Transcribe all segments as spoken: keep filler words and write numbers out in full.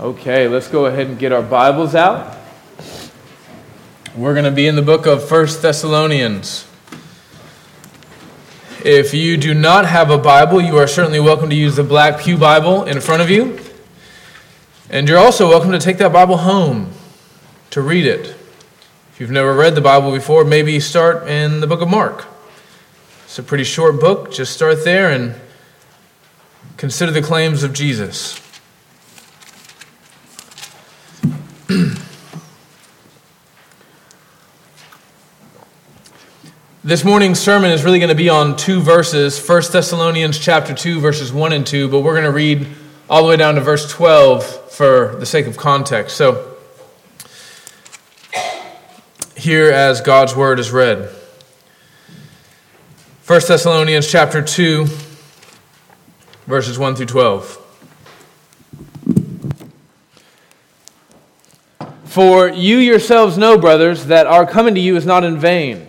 Okay, let's go ahead and get our Bibles out. We're going to be in the book of First Thessalonians. If you do not have a Bible, you are certainly welcome to use the Black Pew Bible in front of you. And you're also welcome to take that Bible home to read it. If you've never read the Bible before, maybe start in the book of Mark. It's a pretty short book. Just start there and consider the claims of Jesus. This morning's sermon is really going to be on two verses, First Thessalonians chapter two, verses one and two, but we're going to read all the way down to verse twelve for the sake of context. So, here as God's word is read. First Thessalonians chapter two, verses one through twelve. For you yourselves know, brothers, that our coming to you is not in vain.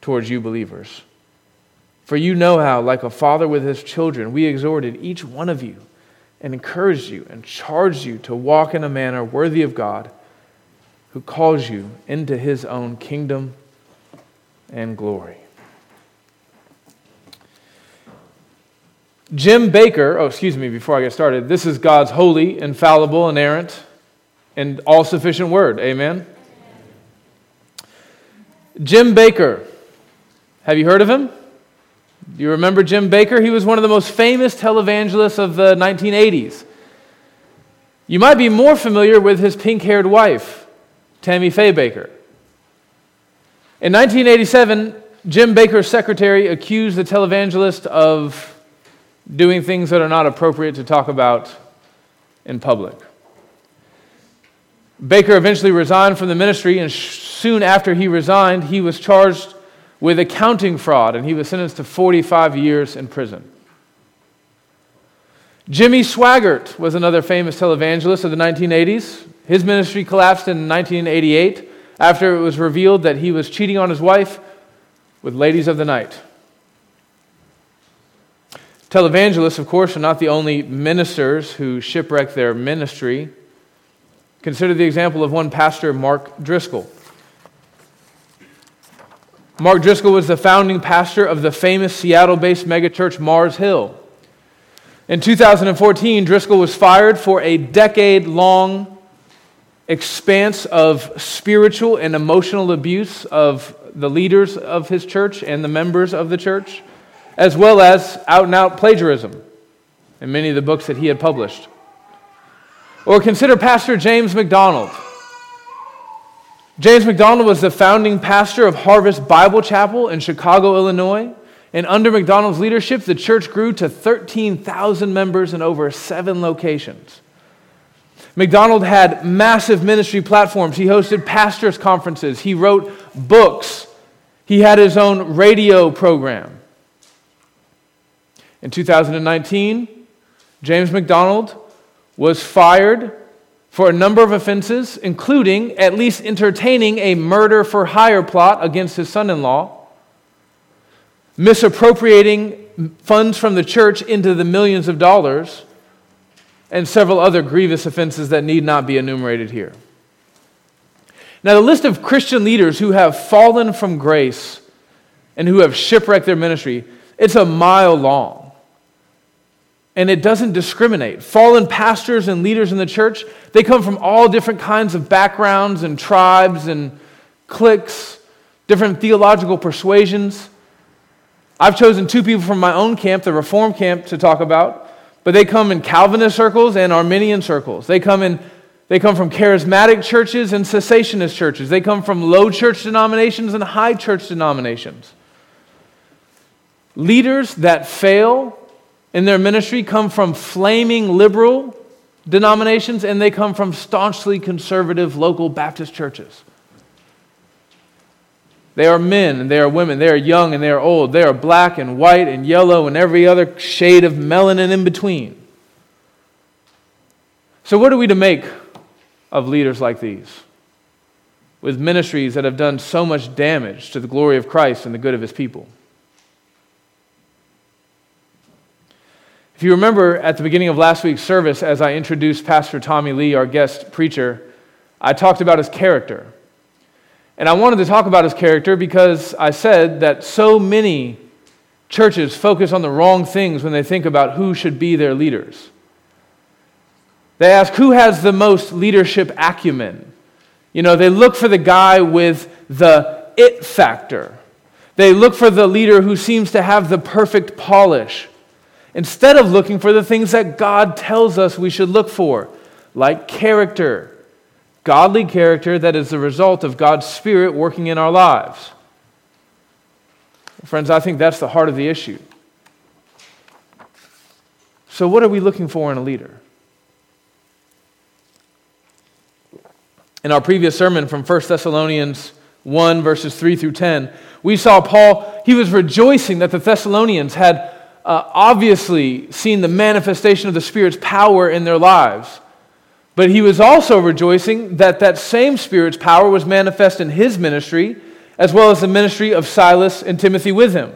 towards you believers. For you know how, like a father with his children, we exhorted each one of you and encouraged you and charged you to walk in a manner worthy of God, who calls you into his own kingdom and glory. Jim Bakker, oh, excuse me, before I get started, this is God's holy, infallible, inerrant, and all-sufficient word. Amen? Jim Bakker. Have you heard of him? Do you remember Jim Bakker? He was one of the most famous televangelists of the nineteen eighties. You might be more familiar with his pink-haired wife, Tammy Faye Bakker. In nineteen eighty-seven, Jim Bakker's secretary accused the televangelist of doing things that are not appropriate to talk about in public. Bakker eventually resigned from the ministry, and sh- soon after he resigned, he was charged with accounting fraud, and he was sentenced to forty-five years in prison. Jimmy Swaggart was another famous televangelist of the nineteen eighties. His ministry collapsed in nineteen eighty-eight after it was revealed that he was cheating on his wife with ladies of the night. Televangelists, of course, are not the only ministers who shipwreck their ministry. Consider the example of one pastor, Mark Driscoll. Mark Driscoll was the founding pastor of the famous Seattle-based megachurch Mars Hill. In two thousand fourteen, Driscoll was fired for a decade-long expanse of spiritual and emotional abuse of the leaders of his church and the members of the church, as well as out-and-out plagiarism in many of the books that he had published. Or consider Pastor James MacDonald. James MacDonald was the founding pastor of Harvest Bible Chapel in Chicago, Illinois, and under MacDonald's leadership, the church grew to thirteen thousand members in over seven locations. MacDonald had massive ministry platforms. He hosted pastors' conferences. He wrote books. He had his own radio program. In two thousand nineteen, James MacDonald was fired for a number of offenses, including at least entertaining a murder-for-hire plot against his son-in-law, misappropriating funds from the church into the millions of dollars, and several other grievous offenses that need not be enumerated here. Now, the list of Christian leaders who have fallen from grace and who have shipwrecked their ministry, it's a mile long. And it doesn't discriminate. Fallen pastors and leaders in the church, they come from all different kinds of backgrounds and tribes and cliques, different theological persuasions. I've chosen two people from my own camp, the Reformed camp, to talk about. But they come in Calvinist circles and Arminian circles. They come in, they come from charismatic churches and cessationist churches. They come from low church denominations and high church denominations. Leaders that fail in their ministry come from flaming liberal denominations, and they come from staunchly conservative local Baptist churches. They are men and they are women. They are young and they are old. They are black and white and yellow and every other shade of melanin in between. So what are we to make of leaders like these, with ministries that have done so much damage to the glory of Christ and the good of his people? If you remember at the beginning of last week's service, as I introduced Pastor Tommy Lee, our guest preacher, I talked about his character. And I wanted to talk about his character because I said that so many churches focus on the wrong things when they think about who should be their leaders. They ask, who has the most leadership acumen? You know, they look for the guy with the it factor. They look for the leader who seems to have the perfect polish, instead of looking for the things that God tells us we should look for, like character. Godly character that is the result of God's Spirit working in our lives. Friends, I think that's the heart of the issue. So what are we looking for in a leader? In our previous sermon from First Thessalonians one, verses three through ten, we saw Paul, he was rejoicing that the Thessalonians had uh, obviously seen the manifestation of the Spirit's power in their lives. But he was also rejoicing that that same Spirit's power was manifest in his ministry, as well as the ministry of Silas and Timothy with him.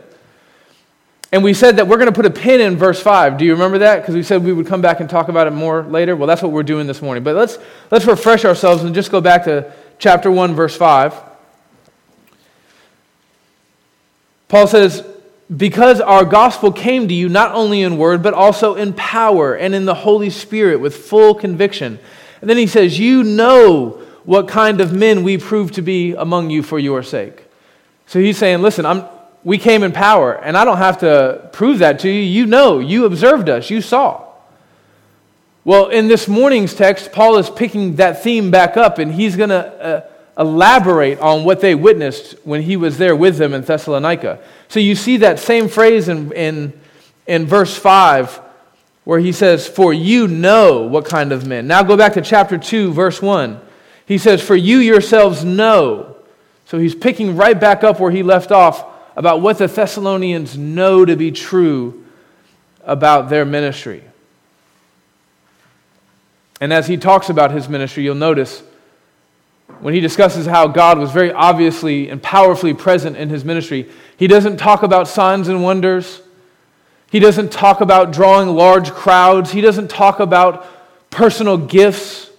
And we said that we're going to put a pin in verse five. Do you remember that? Because we said we would come back and talk about it more later. Well, that's what we're doing this morning. But let's let's refresh ourselves and just go back to chapter one, verse five. Paul says, because our gospel came to you not only in word, but also in power and in the Holy Spirit with full conviction. And then he says, you know what kind of men we proved to be among you for your sake. So he's saying, listen, I'm, we came in power, and I don't have to prove that to you. You know, you observed us, you saw. Well, in this morning's text, Paul is picking that theme back up, and he's going to... Uh, elaborate on what they witnessed when he was there with them in Thessalonica. So you see that same phrase in, in in verse five where he says, for you know what kind of men. Now go back to chapter two, verse one. He says, for you yourselves know. So he's picking right back up where he left off about what the Thessalonians know to be true about their ministry. And as he talks about his ministry, you'll notice when he discusses how God was very obviously and powerfully present in his ministry, he doesn't talk about signs and wonders. He doesn't talk about drawing large crowds. He doesn't talk about personal gifts.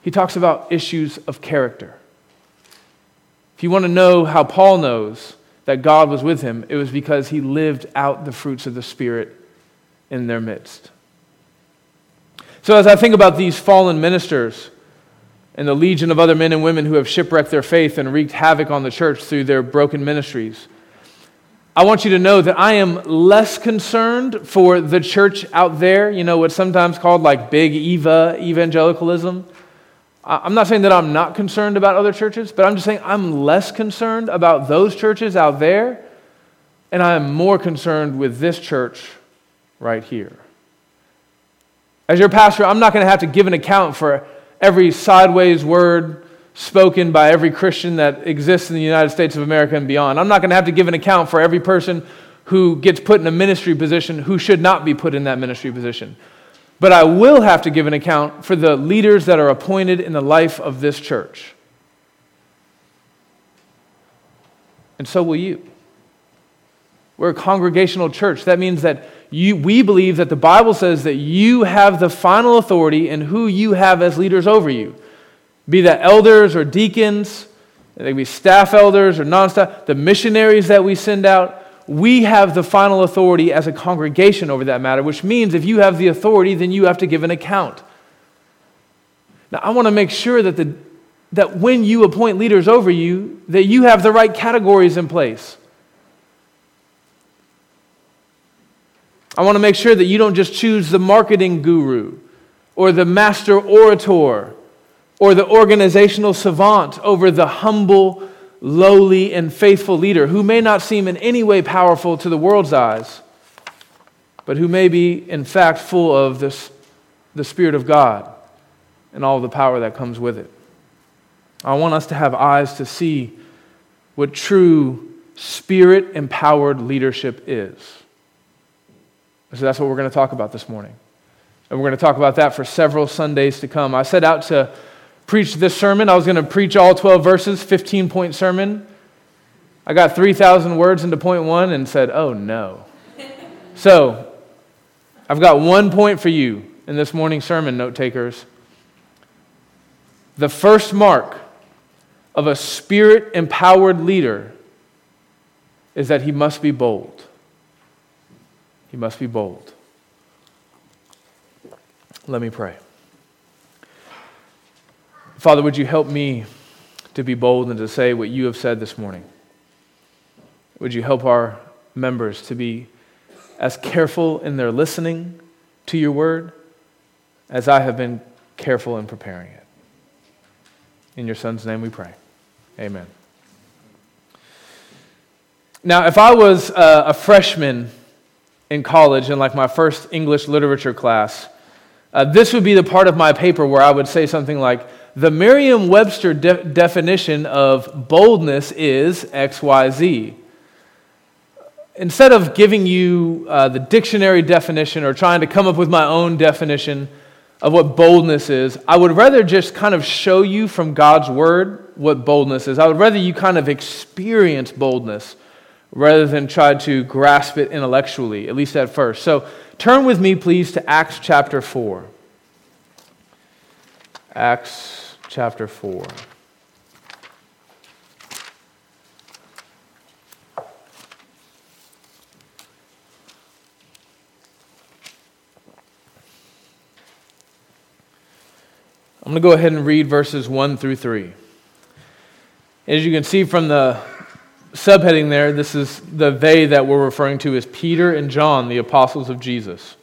He talks about issues of character. If you want to know how Paul knows that God was with him, it was because he lived out the fruits of the Spirit in their midst. So as I think about these fallen ministers and the legion of other men and women who have shipwrecked their faith and wreaked havoc on the church through their broken ministries, I want you to know that I am less concerned for the church out there, you know, what's sometimes called like big Eva evangelicalism. I'm not saying that I'm not concerned about other churches, but I'm just saying I'm less concerned about those churches out there, and I am more concerned with this church right here. As your pastor, I'm not going to have to give an account for every sideways word spoken by every Christian that exists in the United States of America and beyond. I'm not going to have to give an account for every person who gets put in a ministry position who should not be put in that ministry position. But I will have to give an account for the leaders that are appointed in the life of this church. And so will you. We're a congregational church. That means that you, we believe that the Bible says that you have the final authority in who you have as leaders over you. Be that elders or deacons, they can be staff elders or non-staff, the missionaries that we send out. We have the final authority as a congregation over that matter, which means if you have the authority, then you have to give an account. Now, I want to make sure that the that when you appoint leaders over you, that you have the right categories in place. I want to make sure that you don't just choose the marketing guru or the master orator or the organizational savant over the humble, lowly, and faithful leader who may not seem in any way powerful to the world's eyes, but who may be, in fact, full of this, the Spirit of God and all the power that comes with it. I want us to have eyes to see what true Spirit-empowered leadership is. So that's what we're going to talk about this morning. And we're going to talk about that for several Sundays to come. I set out to preach this sermon. I was going to preach all twelve verses, fifteen-point sermon. I got three thousand words into point one and said, oh, no. So I've got one point for you in this morning's sermon, note-takers. The first mark of a Spirit-empowered leader is that he must be bold. He must be bold. Let me pray. Father, would you help me to be bold and to say what you have said this morning? Would you help our members to be as careful in their listening to your word as I have been careful in preparing it? In your Son's name we pray. Amen. Now, if I was uh, a freshman in college in like my first English literature class, uh, this would be the part of my paper where I would say something like, the Merriam-Webster de- definition of boldness is X Y Z. Instead of giving you uh, the dictionary definition or trying to come up with my own definition of what boldness is, I would rather just kind of show you from God's Word what boldness is. I would rather you kind of experience boldness rather than try to grasp it intellectually, at least at first. So turn with me, please, to Acts chapter four. Acts chapter four. I'm going to go ahead and read verses one through three. As you can see from the subheading there, this is the they that we're referring to as Peter and John, the apostles of Jesus.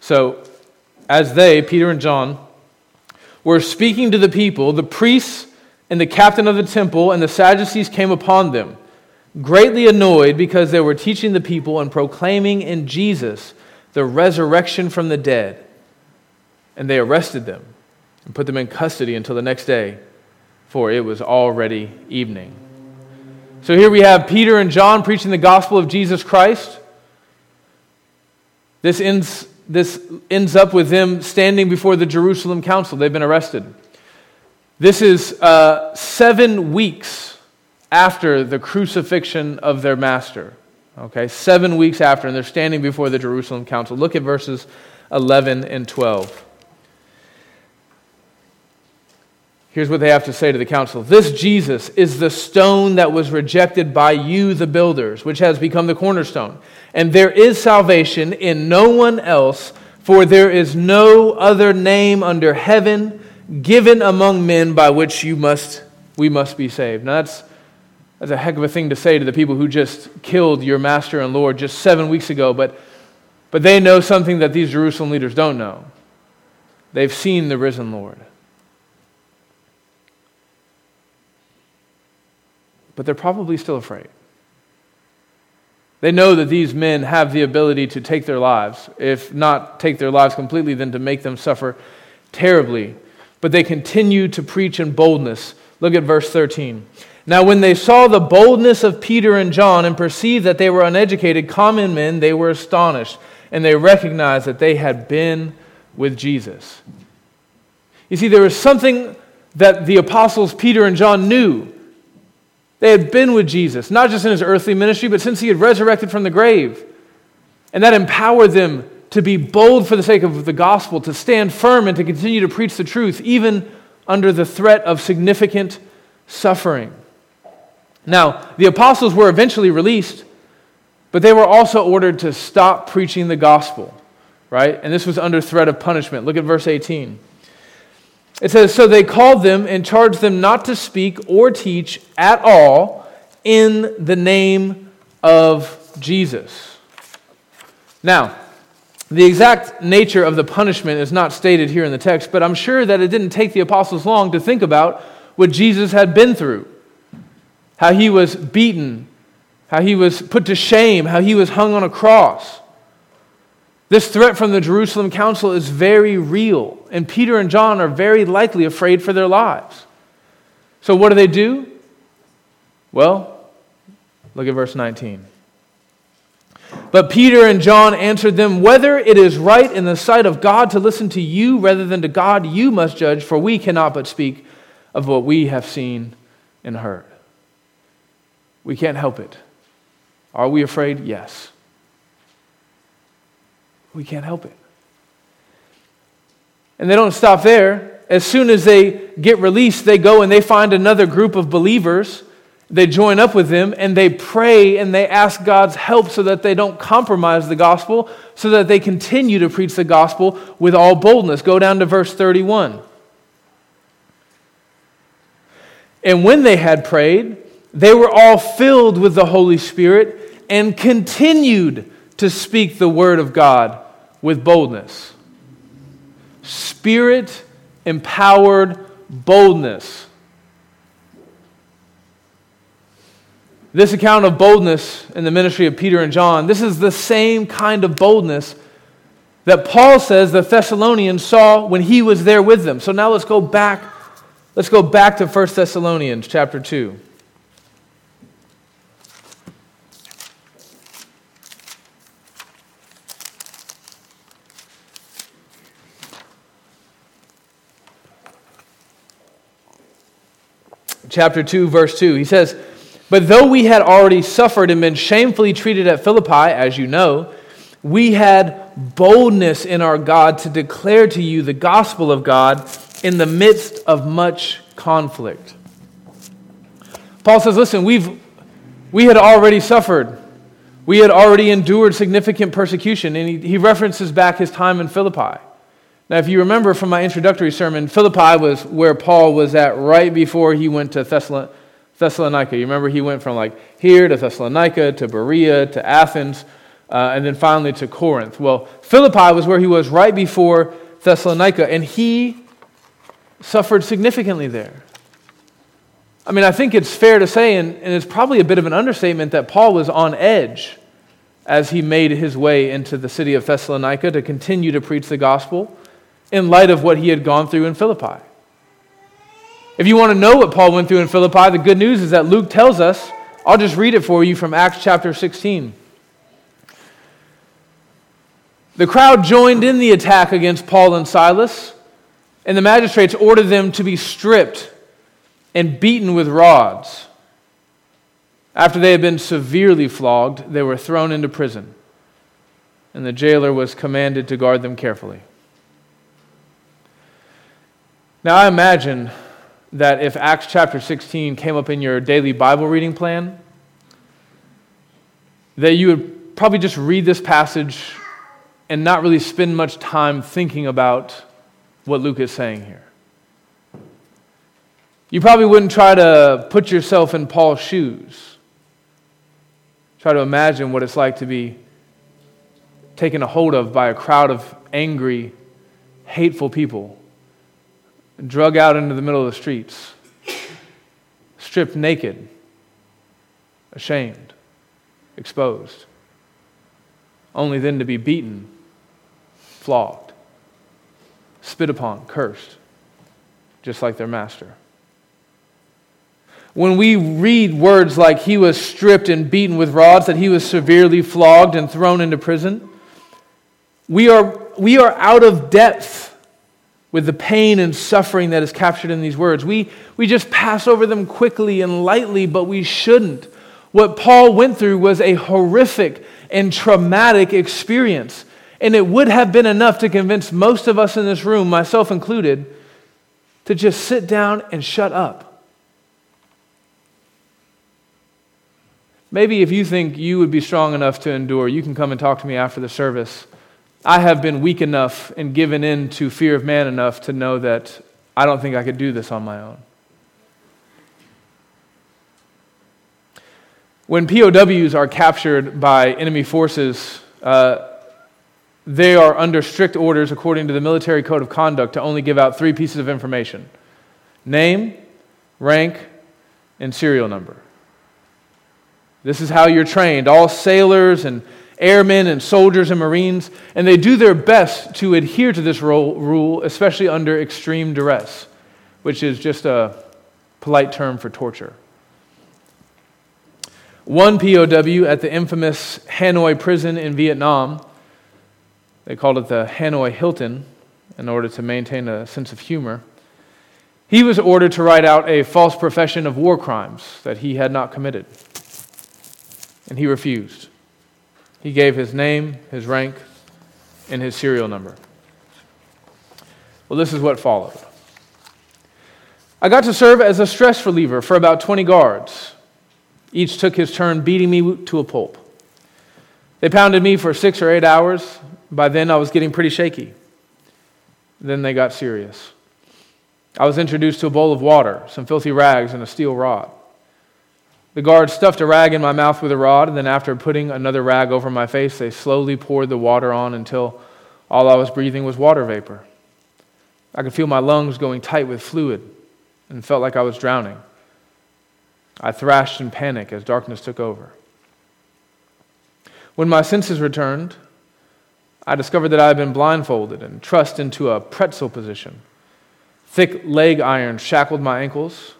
So, as they, Peter and John, were speaking to the people, the priests and the captain of the temple and the Sadducees came upon them, greatly annoyed because they were teaching the people and proclaiming in Jesus the resurrection from the dead. And they arrested them and put them in custody until the next day, for it was already evening. So here we have Peter and John preaching the gospel of Jesus Christ. This ends, this ends up with them standing before the Jerusalem council. They've been arrested. This is uh, seven weeks after the crucifixion of their master. Okay, seven weeks after, and they're standing before the Jerusalem council. Look at verses eleven and twelve. Here's what they have to say to the council. This Jesus is the stone that was rejected by you, the builders, which has become the cornerstone. And there is salvation in no one else, for there is no other name under heaven given among men by which you must, we must be saved. Now that's, that's a heck of a thing to say to the people who just killed your master and Lord just seven weeks ago, but, but they know something that these Jerusalem leaders don't know. They've seen the risen Lord. But they're probably still afraid. They know that these men have the ability to take their lives, if not take their lives completely, then to make them suffer terribly. But they continue to preach in boldness. Look at verse thirteen. Now when they saw the boldness of Peter and John and perceived that they were uneducated common men, they were astonished, and they recognized that they had been with Jesus. You see, there was something that the apostles Peter and John knew. They had been with Jesus, not just in his earthly ministry, but since he had resurrected from the grave. And that empowered them to be bold for the sake of the gospel, to stand firm and to continue to preach the truth, even under the threat of significant suffering. Now, the apostles were eventually released, but they were also ordered to stop preaching the gospel, right? And this was under threat of punishment. Look at verse eighteen. It says, "So they called them and charged them not to speak or teach at all in the name of Jesus." Now, the exact nature of the punishment is not stated here in the text, but I'm sure that it didn't take the apostles long to think about what Jesus had been through. How he was beaten, how he was put to shame, how he was hung on a cross. This threat from the Jerusalem council is very real, and Peter and John are very likely afraid for their lives. So what do they do? Well, look at verse nineteen. "But Peter and John answered them, 'Whether it is right in the sight of God to listen to you rather than to God, you must judge, for we cannot but speak of what we have seen and heard.'" We can't help it. Are we afraid? Yes. We can't help it. And they don't stop there. As soon as they get released, they go and they find another group of believers. They join up with them and they pray and they ask God's help so that they don't compromise the gospel, so that they continue to preach the gospel with all boldness. Go down to verse thirty-one. "And when they had prayed, they were all filled with the Holy Spirit and continued to speak the word of God with boldness." Spirit-empowered boldness. This account of boldness in the ministry of Peter and John, this is the same kind of boldness that Paul says the Thessalonians saw when he was there with them. So now let's go back. Let's go back to First Thessalonians chapter two. Chapter two, verse two, he says, "But though we had already suffered and been shamefully treated at Philippi, as you know, we had boldness in our God to declare to you the gospel of God in the midst of much conflict." Paul says, listen, we've we had already suffered. We had already endured significant persecution. And he, he references back his time in Philippi. Now, if you remember from my introductory sermon, Philippi was where Paul was at right before he went to Thessalon- Thessalonica. You remember he went from like here to Thessalonica, to Berea, to Athens, uh, and then finally to Corinth. Well, Philippi was where he was right before Thessalonica, and he suffered significantly there. I mean, I think it's fair to say, and, and it's probably a bit of an understatement, that Paul was on edge as he made his way into the city of Thessalonica to continue to preach the gospel, in light of what he had gone through in Philippi. If you want to know what Paul went through in Philippi, the good news is that Luke tells us. I'll just read it for you from Acts chapter sixteen. "The crowd joined in the attack against Paul and Silas, and the magistrates ordered them to be stripped and beaten with rods. After they had been severely flogged, they were thrown into prison, and the jailer was commanded to guard them carefully." Now, I imagine that if Acts chapter sixteen came up in your daily Bible reading plan, that you would probably just read this passage and not really spend much time thinking about what Luke is saying here. You probably wouldn't try to put yourself in Paul's shoes. Try to imagine what it's like to be taken a hold of by a crowd of angry, hateful people, drug out into the middle of the streets, stripped naked, ashamed, exposed, only then to be beaten, flogged, spit upon, cursed, just like their master. When we read words like "he was stripped and beaten with rods," that he was severely flogged and thrown into prison, We are, we are out of depth with the pain and suffering that is captured in these words. We, we just pass over them quickly and lightly, but we shouldn't. What Paul went through was a horrific and traumatic experience, and it would have been enough to convince most of us in this room, myself included, to just sit down and shut up. Maybe if you think you would be strong enough to endure, you can come and talk to me after the service. I have been weak enough and given in to fear of man enough to know that I don't think I could do this on my own. When P O Ws are captured by enemy forces, uh, they are under strict orders according to the military code of conduct to only give out three pieces of information: name, rank, and serial number. This is how you're trained. All sailors and airmen and soldiers and Marines, and they do their best to adhere to this rule, especially under extreme duress, which is just a polite term for torture. One P O W at the infamous Hanoi prison in Vietnam, they called it the Hanoi Hilton in order to maintain a sense of humor, he was ordered to write out a false profession of war crimes that he had not committed, and he refused. He gave his name, his rank, and his serial number. Well, this is what followed. I got to serve as a stress reliever for about twenty guards. Each took his turn beating me to a pulp. They pounded me for six or eight hours. By then, I was getting pretty shaky. Then they got serious. I was introduced to a bowl of water, some filthy rags, and a steel rod. The guards stuffed a rag in my mouth with a rod, and then after putting another rag over my face, they slowly poured the water on until all I was breathing was water vapor. I could feel my lungs going tight with fluid and felt like I was drowning. I thrashed in panic as darkness took over. When my senses returned, I discovered that I had been blindfolded and trussed into a pretzel position. Thick leg irons shackled my ankles.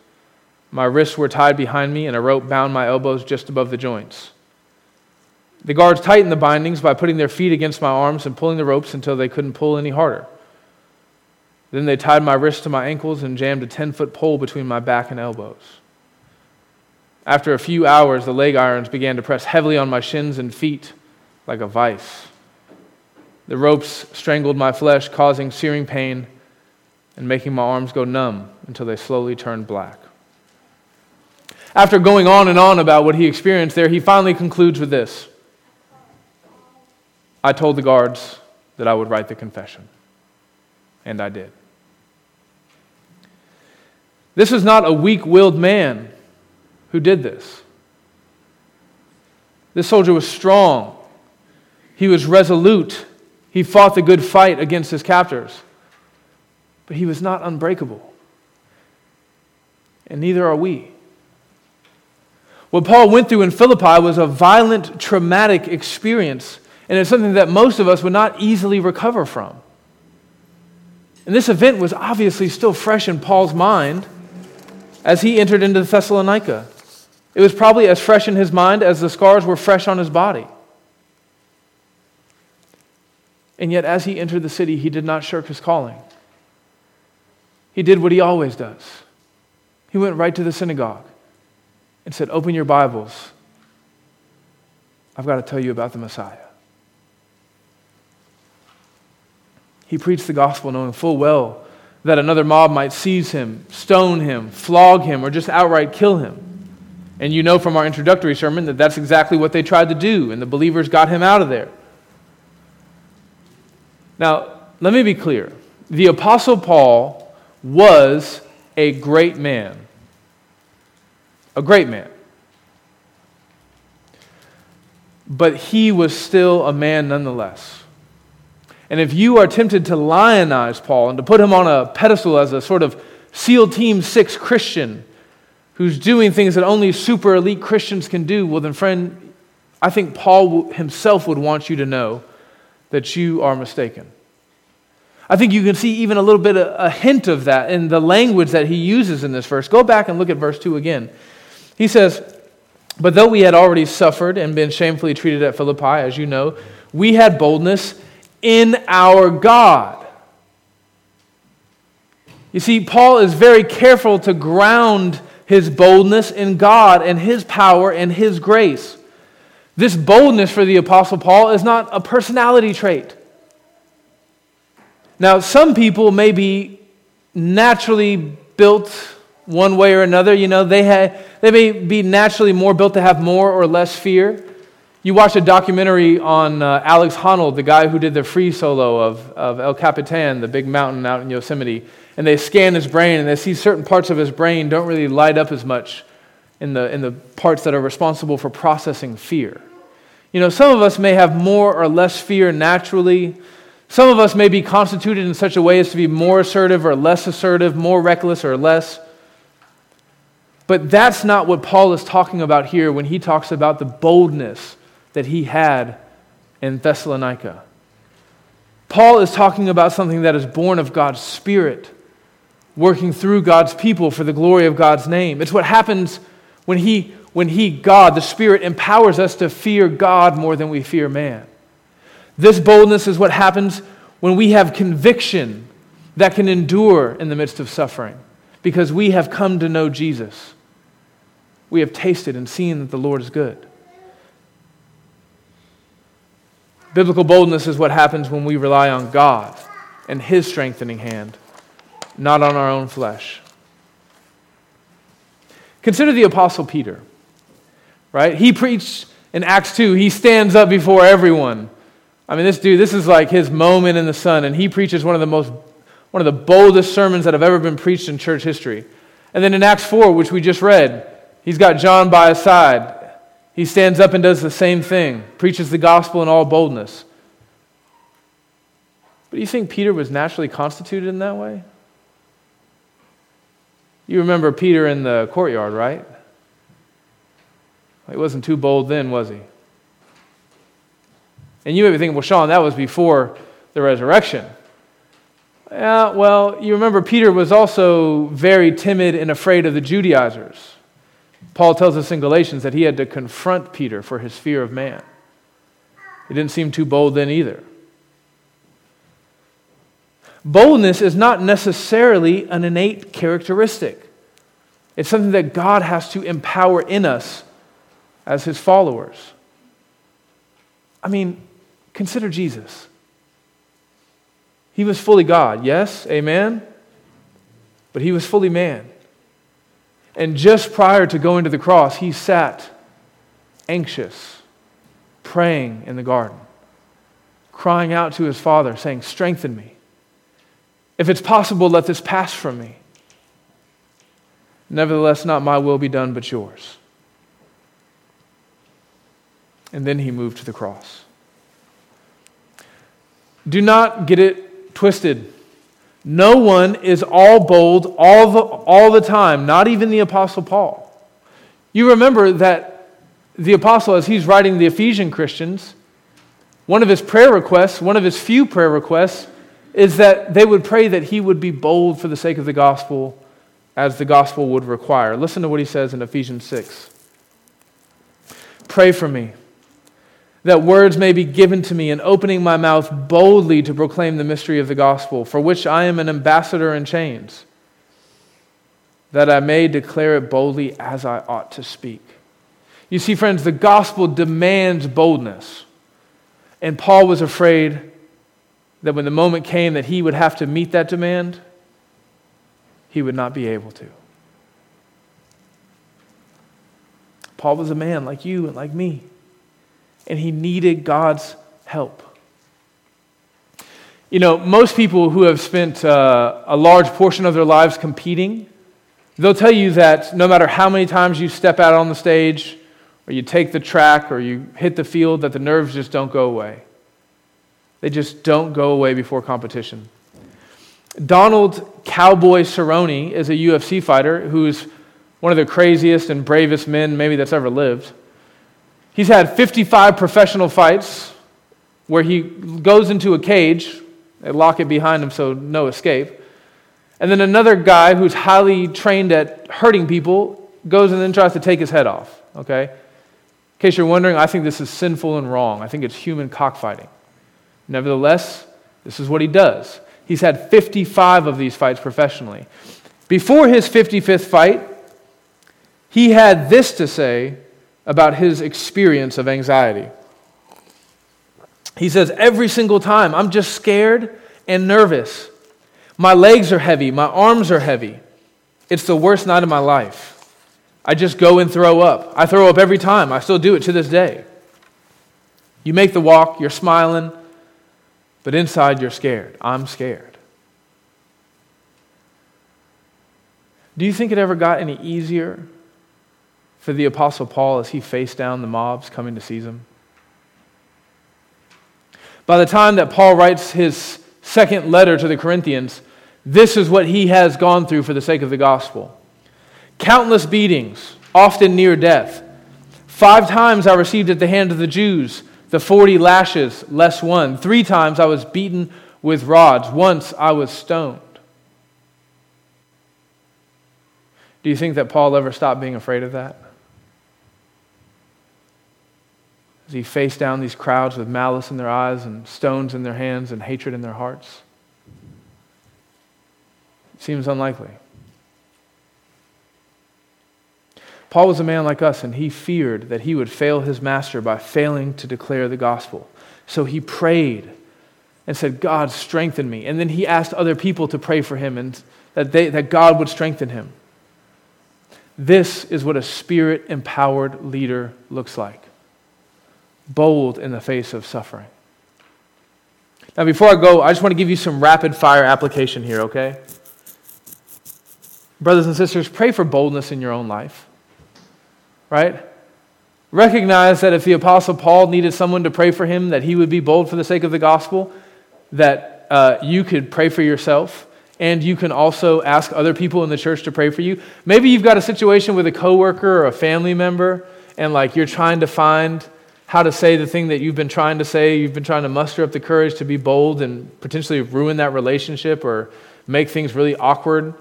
My wrists were tied behind me, and a rope bound my elbows just above the joints. The guards tightened the bindings by putting their feet against my arms and pulling the ropes until they couldn't pull any harder. Then they tied my wrists to my ankles and jammed a ten-foot pole between my back and elbows. After a few hours, the leg irons began to press heavily on my shins and feet like a vice. The ropes strangled my flesh, causing searing pain and making my arms go numb until they slowly turned black. After going on and on about what he experienced there, he finally concludes with this: I told the guards that I would write the confession, and I did. This is not a weak-willed man who did this. This soldier was strong. He was resolute. He fought the good fight against his captors. But he was not unbreakable, and neither are we. What Paul went through in Philippi was a violent, traumatic experience, and it's something that most of us would not easily recover from. And this event was obviously still fresh in Paul's mind as he entered into Thessalonica. It was probably as fresh in his mind as the scars were fresh on his body. And yet, as he entered the city, he did not shirk his calling. He did what he always does. He went right to the synagogue and said, "Open your Bibles. I've got to tell you about the Messiah." He preached the gospel knowing full well that another mob might seize him, stone him, flog him, or just outright kill him. And you know from our introductory sermon that that's exactly what they tried to do, and the believers got him out of there. Now, let me be clear. The Apostle Paul was a great man. A great man. But he was still a man nonetheless. And if you are tempted to lionize Paul and to put him on a pedestal as a sort of SEAL Team six Christian who's doing things that only super elite Christians can do, well then, friend, I think Paul himself would want you to know that you are mistaken. I think you can see even a little bit of a hint of that in the language that he uses in this verse. Go back and look at verse two again. He says, "But though we had already suffered and been shamefully treated at Philippi, as you know, we had boldness in our God. You see, Paul is very careful to ground his boldness in God and his power and his grace. This boldness for the Apostle Paul is not a personality trait. Now, some people may be naturally built one way or another. You know, they have, they may be naturally more built to have more or less fear. You watch a documentary on uh, Alex Honnold, the guy who did the free solo of, of El Capitan, the big mountain out in Yosemite, and they scan his brain, and they see certain parts of his brain don't really light up as much in the in the parts that are responsible for processing fear. You know, some of us may have more or less fear naturally. Some of us may be constituted in such a way as to be more assertive or less assertive, more reckless or less. But that's not what Paul is talking about here when he talks about the boldness that he had in Thessalonica. Paul is talking about something that is born of God's Spirit, working through God's people for the glory of God's name. It's what happens when he, when he, God, the Spirit, empowers us to fear God more than we fear man. This boldness is what happens when we have conviction that can endure in the midst of suffering, because we have come to know Jesus. We have tasted and seen that the Lord is good. Biblical boldness is what happens when we rely on God and His strengthening hand, not on our own flesh. Consider the Apostle Peter, right? He preached in Acts two. He stands up before everyone. I mean, this dude, this is like his moment in the sun, and he preaches one of the most, one of the boldest sermons that have ever been preached in church history. And then in Acts four, which we just read, he's got John by his side. He stands up and does the same thing, preaches the gospel in all boldness. But do you think Peter was naturally constituted in that way? You remember Peter in the courtyard, right? He wasn't too bold then, was he? And you may be thinking, well, Sean, that was before the resurrection. Yeah, well, you remember Peter was also very timid and afraid of the Judaizers. Paul tells us in Galatians that he had to confront Peter for his fear of man. He didn't seem too bold then either. Boldness is not necessarily an innate characteristic. It's something that God has to empower in us as His followers. I mean, consider Jesus. He was fully God, yes, amen? But He was fully man. And just prior to going to the cross, He sat anxious, praying in the garden, crying out to His Father, saying, "Strengthen me. If it's possible, let this pass from me. Nevertheless, not my will be done, but yours." And then He moved to the cross. Do not get it twisted. No one is all bold all the, all the time, not even the Apostle Paul. You remember that the Apostle, as he's writing the Ephesian Christians, one of his prayer requests, one of his few prayer requests, is that they would pray that he would be bold for the sake of the gospel as the gospel would require. Listen to what he says in Ephesians six. "Pray for me, that words may be given to me in opening my mouth boldly to proclaim the mystery of the gospel, for which I am an ambassador in chains, that I may declare it boldly as I ought to speak." You see, friends, the gospel demands boldness. And Paul was afraid that when the moment came that he would have to meet that demand, he would not be able to. Paul was a man like you and like me, and he needed God's help. You know, most people who have spent uh, a large portion of their lives competing, they'll tell you that no matter how many times you step out on the stage, or you take the track, or you hit the field, that the nerves just don't go away. They just don't go away before competition. Donald Cowboy Cerrone is a U F C fighter who's one of the craziest and bravest men maybe that's ever lived. He's had fifty-five professional fights where he goes into a cage. They lock it behind him so no escape. And then another guy who's highly trained at hurting people goes and then tries to take his head off. Okay? In case you're wondering, I think this is sinful and wrong. I think it's human cockfighting. Nevertheless, this is what he does. He's had fifty-five of these fights professionally. Before his fifty-fifth fight, he had this to say about his experience of anxiety. He says, every single time, I'm just scared and nervous. My legs are heavy. My arms are heavy. It's the worst night of my life. I just go and throw up. I throw up every time. I still do it to this day. You make the walk. You're smiling. But inside, you're scared. I'm scared. Do you think it ever got any easier for the Apostle Paul as he faced down the mobs coming to seize him? By the time that Paul writes his second letter to the Corinthians, this is what he has gone through for the sake of the gospel. Countless beatings, often near death. Five times I received at the hand of the Jews the forty lashes, less one. Three times I was beaten with rods. Once I was stoned. Do you think that Paul ever stopped being afraid of that? As he faced down these crowds with malice in their eyes and stones in their hands and hatred in their hearts? It seems unlikely. Paul was a man like us, and he feared that he would fail his master by failing to declare the gospel. So he prayed and said, God, strengthen me. And then he asked other people to pray for him and that they, that God would strengthen him. This is what a Spirit-empowered leader looks like. Bold in the face of suffering. Now, before I go, I just want to give you some rapid-fire application here, okay? Brothers and sisters, pray for boldness in your own life. Right? Recognize that if the Apostle Paul needed someone to pray for him, that he would be bold for the sake of the gospel, that uh, you could pray for yourself, and you can also ask other people in the church to pray for you. Maybe you've got a situation with a coworker or a family member, and like you're trying to find how to say the thing that you've been trying to say. You've been trying to muster up the courage to be bold and potentially ruin that relationship or make things really awkward.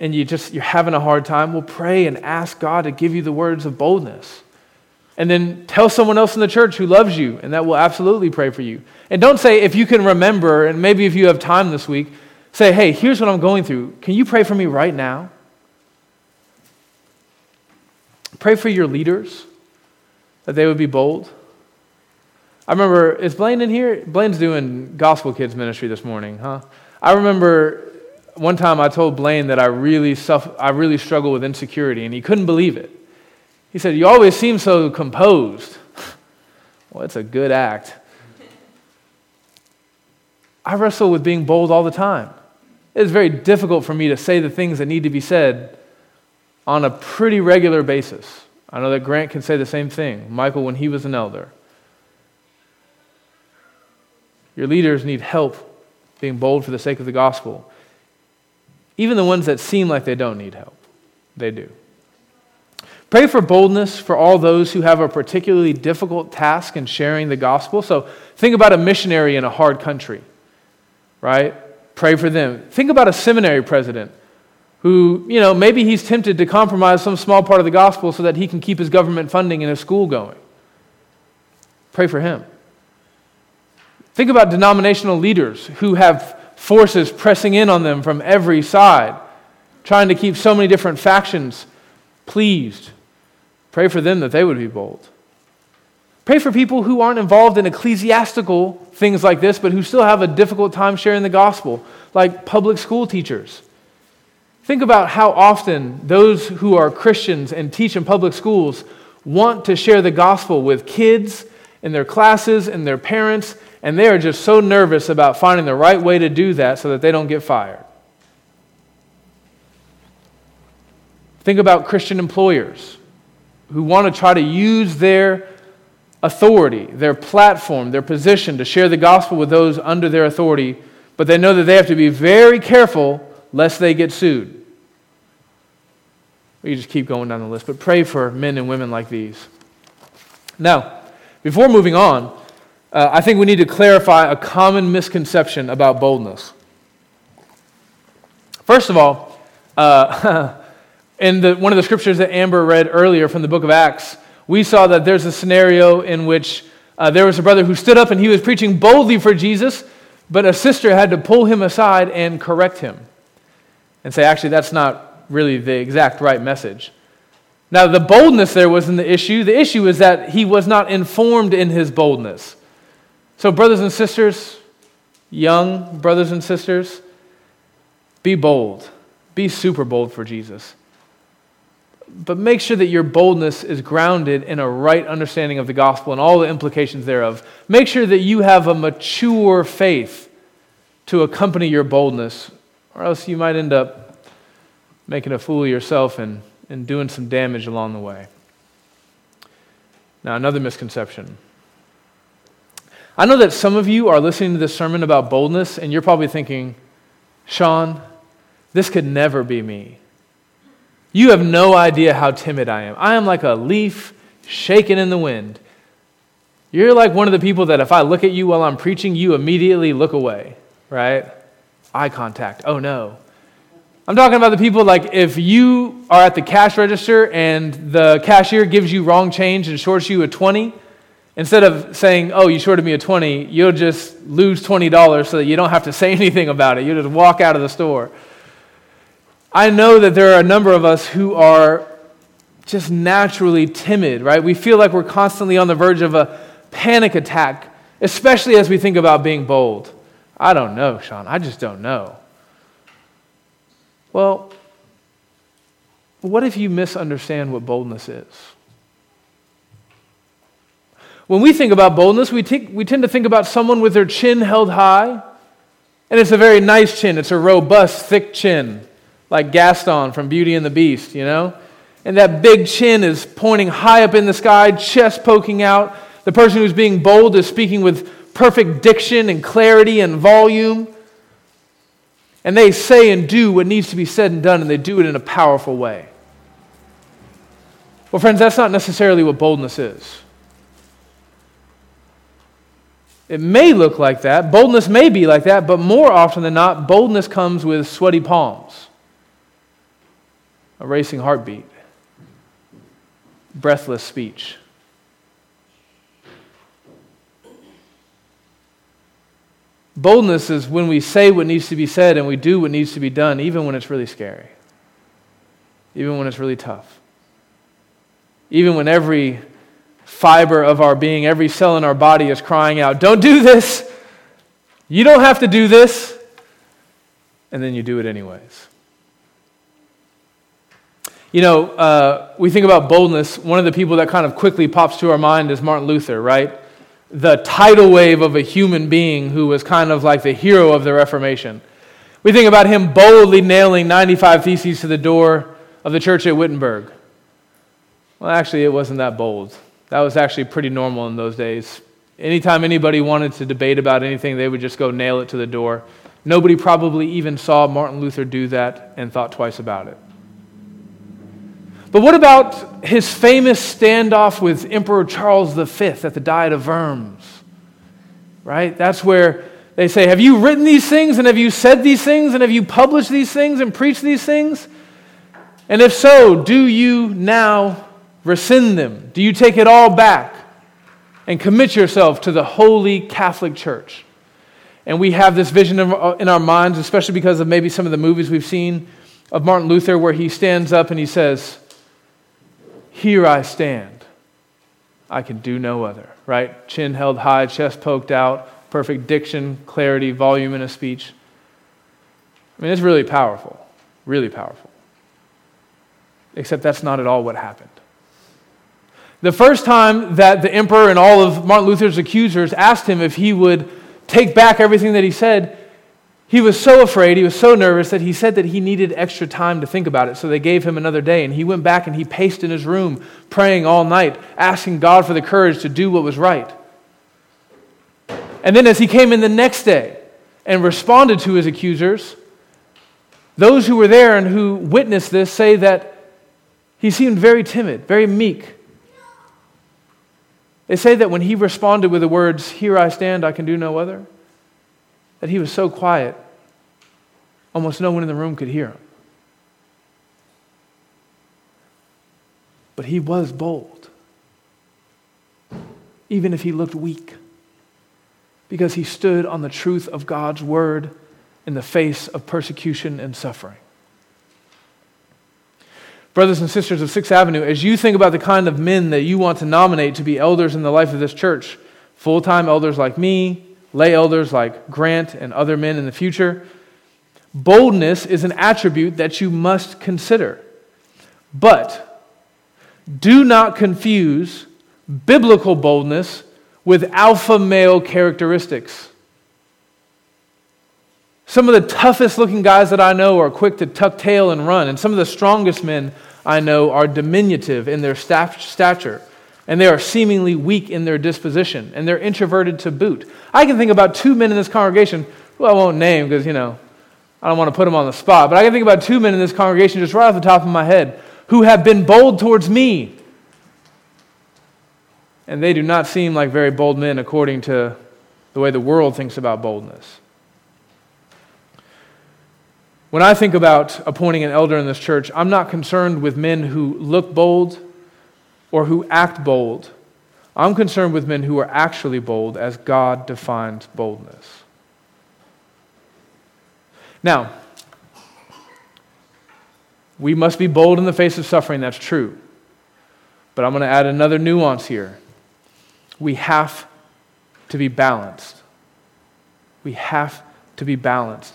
And you just, you're having a hard time, well, pray and ask God to give you the words of boldness. And then tell someone else in the church who loves you, and that will absolutely pray for you. And don't say, if you can remember, and maybe if you have time this week, say, hey, here's what I'm going through. Can you pray for me right now? Pray for your leaders, that they would be bold. I remember, is Blaine in here? Blaine's doing gospel kids ministry this morning, huh? I remember... One time I told Blaine that I really suffer, I really struggle with insecurity, and he couldn't believe it. He said, you always seem so composed. Well, it's a good act. I wrestle with being bold all the time. It's very difficult for me to say the things that need to be said on a pretty regular basis. I know that Grant can say the same thing, Michael when he was an elder. Your leaders need help being bold for the sake of the gospel. Even the ones that seem like they don't need help, they do. Pray for boldness for all those who have a particularly difficult task in sharing the gospel. So think about a missionary in a hard country, right? Pray for them. Think about a seminary president who, you know, maybe he's tempted to compromise some small part of the gospel so that he can keep his government funding and his school going. Pray for him. Think about denominational leaders who have forces pressing in on them from every side, trying to keep so many different factions pleased. Pray for them that they would be bold. Pray for people who aren't involved in ecclesiastical things like this, but who still have a difficult time sharing the gospel, like public school teachers. Think about how often those who are Christians and teach in public schools want to share the gospel with kids in their classes and their parents, and they are just so nervous about finding the right way to do that so that they don't get fired. Think about Christian employers who want to try to use their authority, their platform, their position to share the gospel with those under their authority, but they know that they have to be very careful lest they get sued. We just keep going down the list, but pray for men and women like these. Now, before moving on, Uh, I think we need to clarify a common misconception about boldness. First of all, uh, in the, one of the scriptures that Amber read earlier from the book of Acts, we saw that there's a scenario in which Uh, there was a brother who stood up and he was preaching boldly for Jesus, but a sister had to pull him aside and correct him and say, actually, that's not really the exact right message. Now, the boldness there wasn't the issue. The issue is that he was not informed in his boldness. So brothers and sisters, young brothers and sisters, be bold. Be super bold for Jesus. But make sure that your boldness is grounded in a right understanding of the gospel and all the implications thereof. Make sure that you have a mature faith to accompany your boldness, or else you might end up making a fool of yourself and, and doing some damage along the way. Now, another misconception. I know that some of you are listening to this sermon about boldness, and you're probably thinking, Sean, this could never be me. You have no idea how timid I am. I am like a leaf shaken in the wind. You're like one of the people that if I look at you while I'm preaching, you immediately look away, right? Eye contact. Oh, no. I'm talking about the people like if you are at the cash register and the cashier gives you wrong change and shorts you a twenty, instead of saying, oh, you shorted me a twenty, you'll just lose twenty dollars so that you don't have to say anything about it. You'll just walk out of the store. I know that there are a number of us who are just naturally timid, right? We feel like we're constantly on the verge of a panic attack, especially as we think about being bold. I don't know, Sean. I just don't know. Well, what if you misunderstand what boldness is? When we think about boldness, we, t- we tend to think about someone with their chin held high, and it's a very nice chin. It's a robust, thick chin, like Gaston from Beauty and the Beast, you know? And that big chin is pointing high up in the sky, chest poking out. The person who's being bold is speaking with perfect diction and clarity and volume. And they say and do what needs to be said and done, and they do it in a powerful way. Well, friends, that's not necessarily what boldness is. It may look like that. Boldness may be like that, but more often than not, boldness comes with sweaty palms, a racing heartbeat, breathless speech. Boldness is when we say what needs to be said and we do what needs to be done, even when it's really scary, even when it's really tough, even when every fiber of our being, every cell in our body is crying out, don't do this, you don't have to do this, and then you do it anyways. You know, uh, we think about boldness, one of the people that kind of quickly pops to our mind is Martin Luther, right? The tidal wave of a human being who was kind of like the hero of the Reformation. We think about him boldly nailing ninety-five theses to the door of the church at Wittenberg. Well, actually, it wasn't that bold. That was actually pretty normal in those days. Anytime anybody wanted to debate about anything, they would just go nail it to the door. Nobody probably even saw Martin Luther do that and thought twice about it. But what about his famous standoff with Emperor Charles the Fifth at the Diet of Worms? Right? That's where they say, have you written these things, and have you said these things, and have you published these things, and preached these things? And if so, do you now rescind them? Do you take it all back and commit yourself to the Holy Catholic Church? And we have this vision in our minds, especially because of maybe some of the movies we've seen of Martin Luther, where he stands up and he says, here I stand, I can do no other, right? Chin held high, chest poked out, perfect diction, clarity, volume in a speech. I mean, it's really powerful, really powerful. Except that's not at all what happened. The first time that the emperor and all of Martin Luther's accusers asked him if he would take back everything that he said, he was so afraid, he was so nervous that he said that he needed extra time to think about it. So they gave him another day, and he went back and he paced in his room, praying all night, asking God for the courage to do what was right. And then as he came in the next day and responded to his accusers, those who were there and who witnessed this say that he seemed very timid, very meek. They say that when he responded with the words, here I stand, I can do no other, that he was so quiet almost no one in the room could hear him. But he was bold. even if he looked weak, because he stood on the truth of God's word in the face of persecution and suffering. Brothers and sisters of Sixth Avenue, as you think about the kind of men that you want to nominate to be elders in the life of this church, full-time elders like me, lay elders like Grant and other men in the future, boldness is an attribute that you must consider. But do not confuse biblical boldness with alpha male characteristics. Some of the toughest looking guys that I know are quick to tuck tail and run, and some of the strongest men I know are diminutive in their stature, and they are seemingly weak in their disposition, and they're introverted to boot. I can think about two men in this congregation, who I won't name because, you know, I don't want to put them on the spot, but I can think about two men in this congregation just right off the top of my head who have been bold towards me. And they do not seem like very bold men according to the way the world thinks about boldness. When I think about appointing an elder in this church, I'm not concerned with men who look bold or who act bold. I'm concerned with men who are actually bold as God defines boldness. Now, we must be bold in the face of suffering, that's true. But I'm going to add another nuance here. We have to be balanced. We have to be balanced.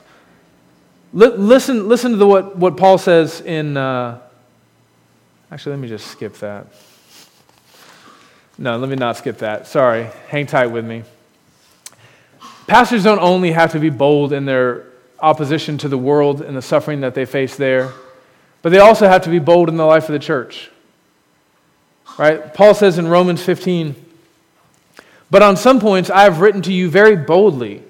Listen, listen to the, what, what Paul says in... Uh, actually, let me just skip that. No, let me not skip that. Sorry. Hang tight with me. Pastors don't only have to be bold in their opposition to the world and the suffering that they face there, but they also have to be bold in the life of the church. Right? Paul says in Romans fifteen, "But on some points I have written to you very boldly,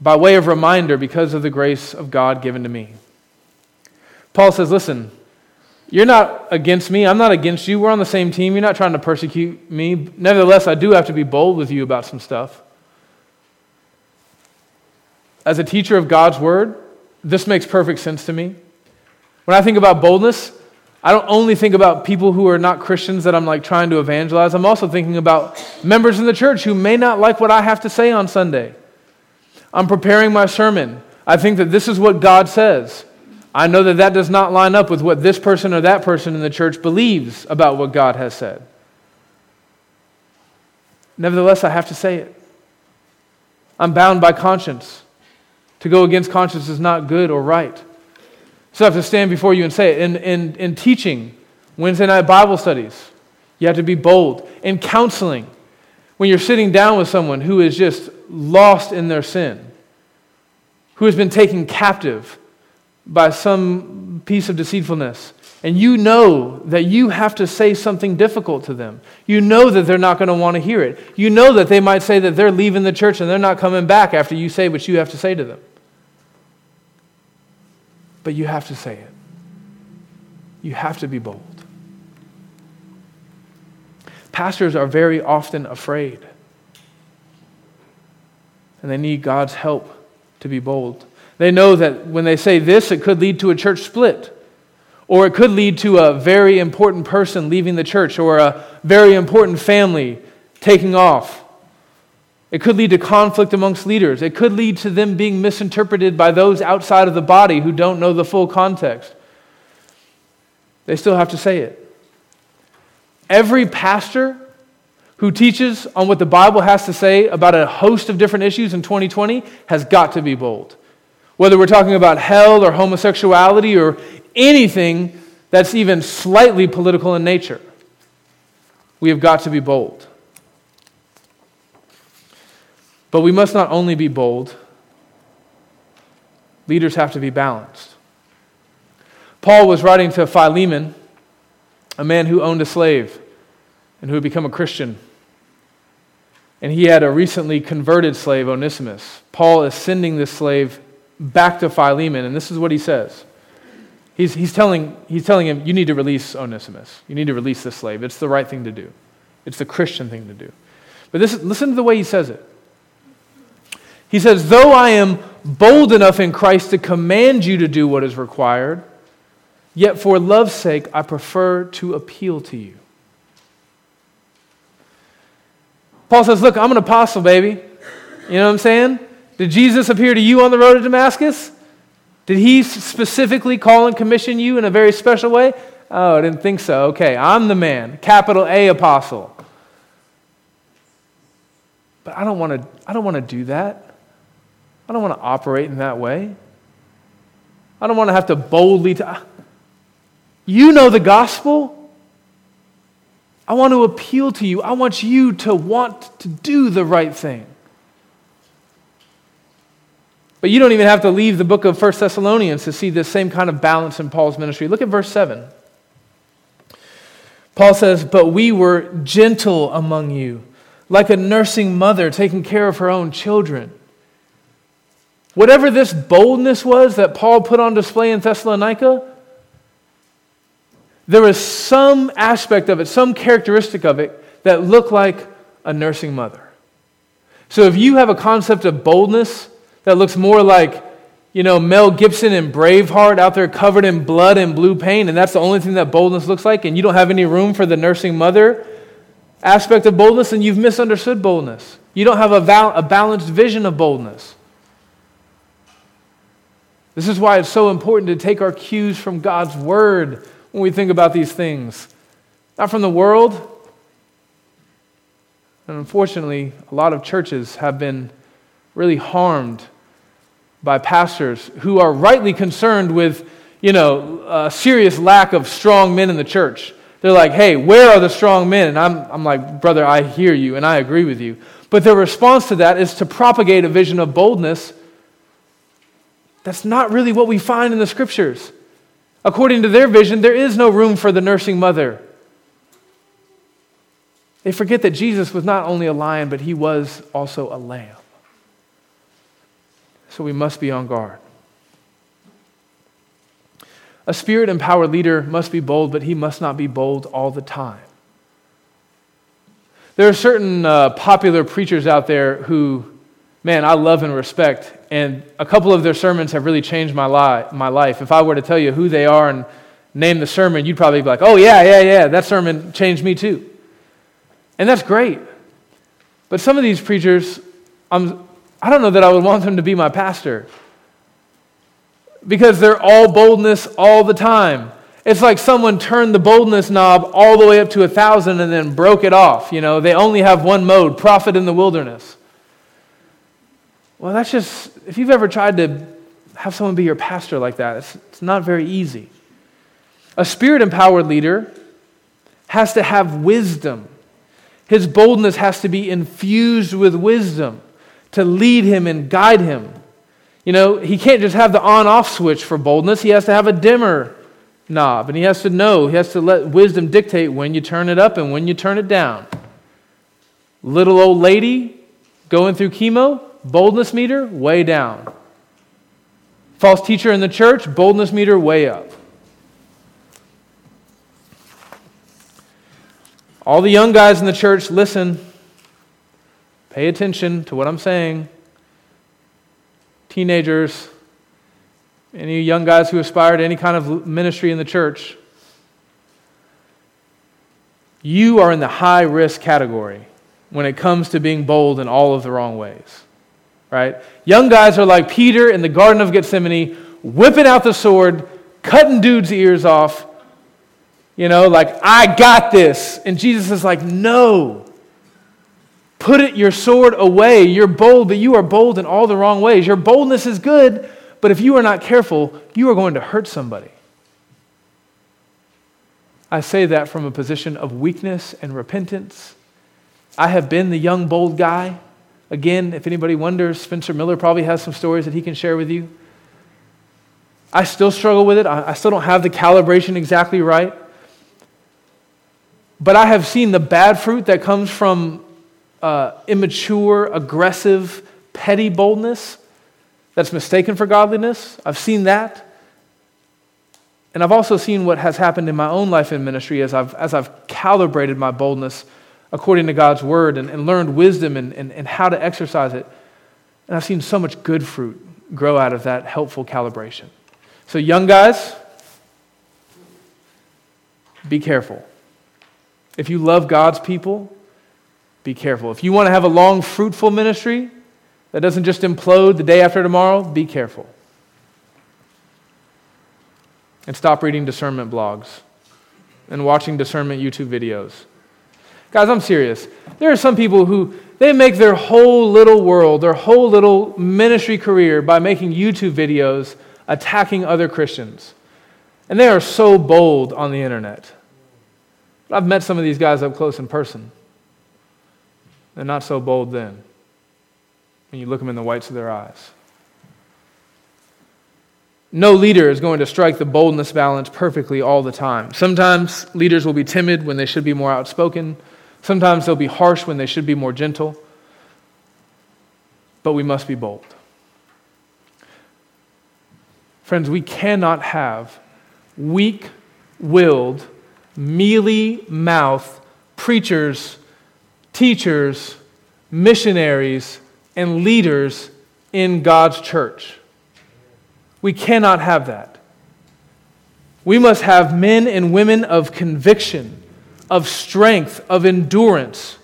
by way of reminder, because of the grace of God given to me." Paul says, listen, you're not against me. I'm not against you. We're on the same team. You're not trying to persecute me. Nevertheless, I do have to be bold with you about some stuff. As a teacher of God's word, this makes perfect sense to me. When I think about boldness, I don't only think about people who are not Christians that I'm like trying to evangelize. I'm also thinking about members in the church who may not like what I have to say on Sunday. I'm preparing my sermon. I think that this is what God says. I know that that does not line up with what this person or that person in the church believes about what God has said. Nevertheless, I have to say it. I'm bound by conscience. To go against conscience is not good or right. So I have to stand before you and say it. In, in, in teaching, Wednesday night Bible studies, you have to be bold. In counseling, when you're sitting down with someone who is just lost in their sin, who has been taken captive by some piece of deceitfulness, and you know that you have to say something difficult to them. You know that they're not going to want to hear it. You know that they might say that they're leaving the church and they're not coming back after you say what you have to say to them. But you have to say it. You have to be bold. Pastors are very often afraid. And they need God's help to be bold. They know that when they say this, it could lead to a church split. Or it could lead to a very important person leaving the church or a very important family taking off. It could lead to conflict amongst leaders. It could lead to them being misinterpreted by those outside of the body who don't know the full context. They still have to say it. Every pastor who teaches on what the Bible has to say about a host of different issues in twenty twenty has got to be bold. Whether we're talking about hell or homosexuality or anything that's even slightly political in nature, we have got to be bold. But we must not only be bold, leaders have to be balanced. Paul was writing to Philemon, a man who owned a slave and who had become a Christian. And he had a recently converted slave, Onesimus. Paul is sending this slave back to Philemon, and this is what he says. He's, he's, telling, he's telling him, you need to release Onesimus. You need to release this slave. It's the right thing to do. It's the Christian thing to do. But this, listen to the way he says it. He says, though I am bold enough in Christ to command you to do what is required, yet for love's sake I prefer to appeal to you. Paul says, look, I'm an apostle, baby. You know what I'm saying? Did Jesus appear to you on the road to Damascus? Did he specifically call and commission you in a very special way? Oh, I didn't think so. Okay, I'm the man, capital A apostle. But I don't want to. I don't want to do that. I don't want to operate in that way. I don't want to have to boldly. T- you know the gospel. I want to appeal to you. I want you to want to do the right thing. But you don't even have to leave the book of First Thessalonians to see this same kind of balance in Paul's ministry. Look at verse seven. Paul says, but we were gentle among you, like a nursing mother taking care of her own children. Whatever this boldness was that Paul put on display in Thessalonica, there was some aspect of it, some characteristic of it, that looked like a nursing mother. So if you have a concept of boldness that looks more like, you know, Mel Gibson and Braveheart out there covered in blood and blue paint, and that's the only thing that boldness looks like, and you don't have any room for the nursing mother aspect of boldness, and you've misunderstood boldness. You don't have a, val- a balanced vision of boldness. This is why it's so important to take our cues from God's Word when we think about these things. Not from the world. And unfortunately, a lot of churches have been really harmed by pastors who are rightly concerned with, you know, a serious lack of strong men in the church. They're like, hey, where are the strong men? And I'm, I'm like, brother, I hear you and I agree with you. But their response to that is to propagate a vision of boldness that's not really what we find in the Scriptures. According to their vision, there is no room for the nursing mother. They forget that Jesus was not only a lion, but he was also a lamb. So we must be on guard. A spirit-empowered leader must be bold, but he must not be bold all the time. There are certain uh, popular preachers out there who, man, I love and respect, and a couple of their sermons have really changed my, li- my life. If I were to tell you who they are and name the sermon, you'd probably be like, oh, yeah, yeah, yeah, that sermon changed me too. And that's great. But some of these preachers, I'm, I don't know that I would want them to be my pastor, because they're all boldness all the time. It's like someone turned the boldness knob all the way up to a thousand and then broke it off. You know, they only have one mode, prophet in the wilderness. Well, that's just, if you've ever tried to have someone be your pastor like that, it's, it's not very easy. A spirit-empowered leader has to have wisdom. His boldness has to be infused with wisdom to lead him and guide him. You know, he can't just have the on-off switch for boldness. He has to have a dimmer knob, and he has to know, he has to let wisdom dictate when you turn it up and when you turn it down. Little old lady going through chemo, boldness meter way down. False teacher in the church, boldness meter way up. All the young guys in the church, listen. Pay attention to what I'm saying. Teenagers, any young guys who aspire to any kind of ministry in the church, you are in the high-risk category when it comes to being bold in all of the wrong ways, right? Young guys are like Peter in the Garden of Gethsemane, whipping out the sword, cutting dudes' ears off, you know, like, I got this. And Jesus is like, no. Put it, your sword away. You're bold, but you are bold in all the wrong ways. Your boldness is good, but if you are not careful, you are going to hurt somebody. I say that from a position of weakness and repentance. I have been the young, bold guy. Again, if anybody wonders, Spencer Miller probably has some stories that he can share with you. I still struggle with it. I still don't have the calibration exactly right. But I have seen the bad fruit that comes from Uh, immature, aggressive, petty boldness that's mistaken for godliness. I've seen that. And I've also seen what has happened in my own life in ministry as I've as I've calibrated my boldness according to God's Word and, and learned wisdom and, and, and how to exercise it. And I've seen so much good fruit grow out of that helpful calibration. So young guys, be careful. If you love God's people, be careful. If you want to have a long, fruitful ministry that doesn't just implode the day after tomorrow, be careful. And stop reading discernment blogs and watching discernment YouTube videos. Guys, I'm serious. There are some people who, they make their whole little world, their whole little ministry career by making YouTube videos attacking other Christians. And they are so bold on the internet. I've met some of these guys up close in person. They're not so bold then. When you look them in the whites of their eyes. No leader is going to strike the boldness balance perfectly all the time. Sometimes leaders will be timid when they should be more outspoken. Sometimes they'll be harsh when they should be more gentle. But we must be bold. Friends, we cannot have weak-willed, mealy-mouthed preachers, teachers, missionaries, and leaders in God's church. We cannot have that. We must have men and women of conviction, of strength, of endurance.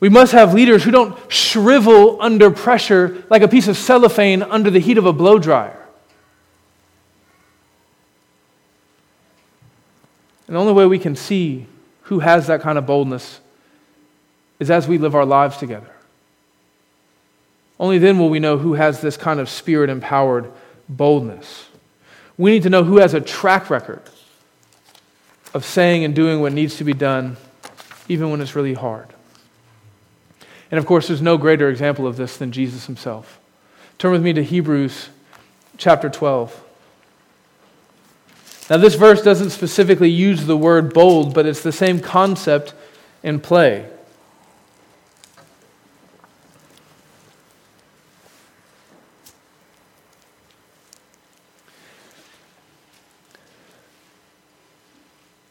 We must have leaders who don't shrivel under pressure like a piece of cellophane under the heat of a blow dryer. And the only way we can see who has that kind of boldness is as we live our lives together. Only then will we know who has this kind of spirit-empowered boldness. We need to know who has a track record of saying and doing what needs to be done, even when it's really hard. And of course, there's no greater example of this than Jesus himself. Turn with me to Hebrews chapter twelve. Now, this verse doesn't specifically use the word bold, but it's the same concept in play.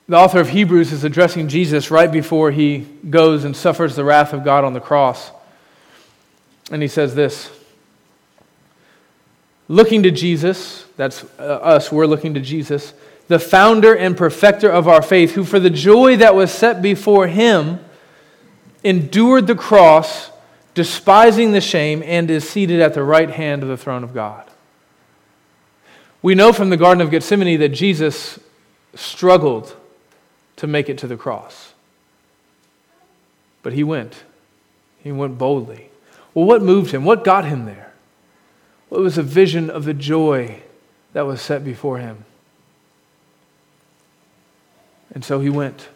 The author of Hebrews is addressing Jesus right before he goes and suffers the wrath of God on the cross. And he says this, looking to Jesus, that's us, we're looking to Jesus, the founder and perfecter of our faith, who for the joy that was set before him endured the cross, despising the shame, and is seated at the right hand of the throne of God. We know from the Garden of Gethsemane that Jesus struggled to make it to the cross. But he went. He went boldly. Well, what moved him? What got him there? Well, it was a vision of the joy that was set before him. And so he went.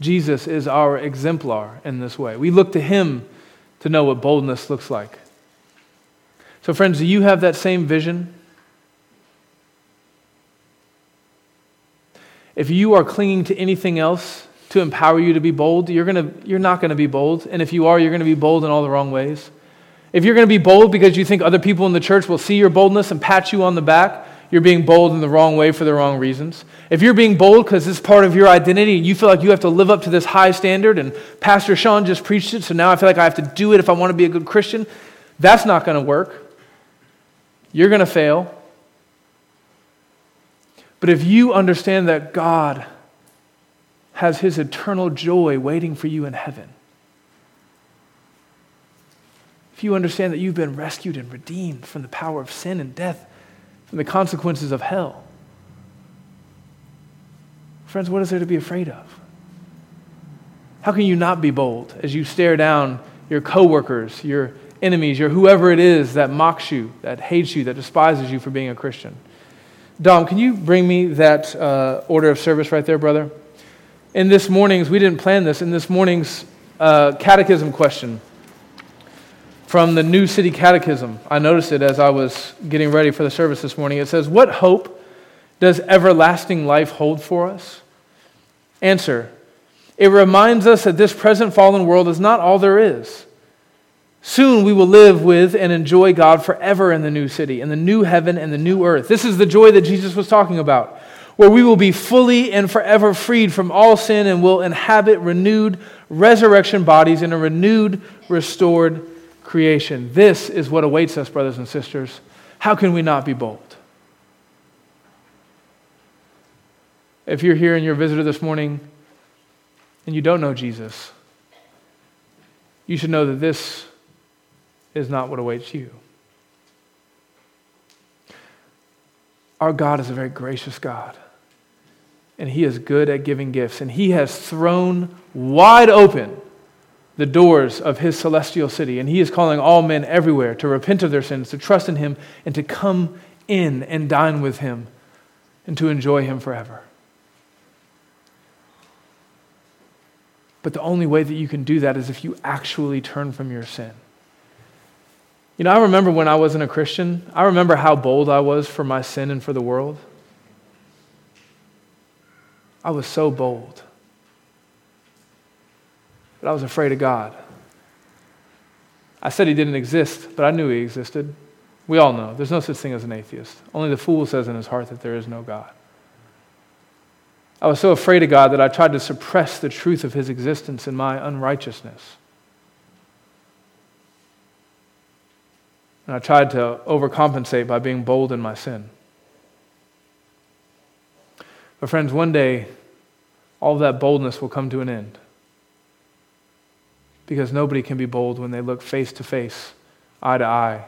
Jesus is our exemplar in this way. We look to him to know what boldness looks like. So friends, do you have that same vision? If you are clinging to anything else to empower you to be bold, you're gonna, you're not going to be bold. And if you are, you're going to be bold in all the wrong ways. If you're going to be bold because you think other people in the church will see your boldness and pat you on the back, you're being bold in the wrong way for the wrong reasons. If you're being bold because it's part of your identity and you feel like you have to live up to this high standard and Pastor Sean just preached it, so now I feel like I have to do it if I want to be a good Christian, that's not going to work. You're going to fail. But if you understand that God has his eternal joy waiting for you in heaven, if you understand that you've been rescued and redeemed from the power of sin and death, from the consequences of hell, friends, what is there to be afraid of? How can you not be bold as you stare down your coworkers, your enemies, your whoever it is that mocks you, that hates you, that despises you for being a Christian? Dom, can you bring me that uh, order of service right there, brother? In this morning's, we didn't plan this, in this morning's uh, catechism question from the New City Catechism, I noticed it as I was getting ready for the service this morning. It says, what hope does everlasting life hold for us? Answer, it reminds us that this present fallen world is not all there is. Soon we will live with and enjoy God forever in the new city, in the new heaven and the new earth. This is the joy that Jesus was talking about, where we will be fully and forever freed from all sin and will inhabit renewed resurrection bodies in a renewed, restored creation. This is what awaits us, brothers and sisters. How can we not be bold? If you're here and you're a visitor this morning, and you don't know Jesus, you should know that this is not what awaits you. Our God is a very gracious God, and He is good at giving gifts, and He has thrown wide open the doors of His celestial city, and He is calling all men everywhere to repent of their sins, to trust in Him, and to come in and dine with Him, and to enjoy Him forever. But the only way that you can do that is if you actually turn from your sin. You know, I remember when I wasn't a Christian, I remember how bold I was for my sin and for the world. I was so bold. But I was afraid of God. I said He didn't exist, but I knew He existed. We all know. There's no such thing as an atheist. Only the fool says in his heart that there is no God. I was so afraid of God that I tried to suppress the truth of His existence in my unrighteousness. And I tried to overcompensate by being bold in my sin. But friends, one day, all that boldness will come to an end. Because nobody can be bold when they look face to face, eye to eye,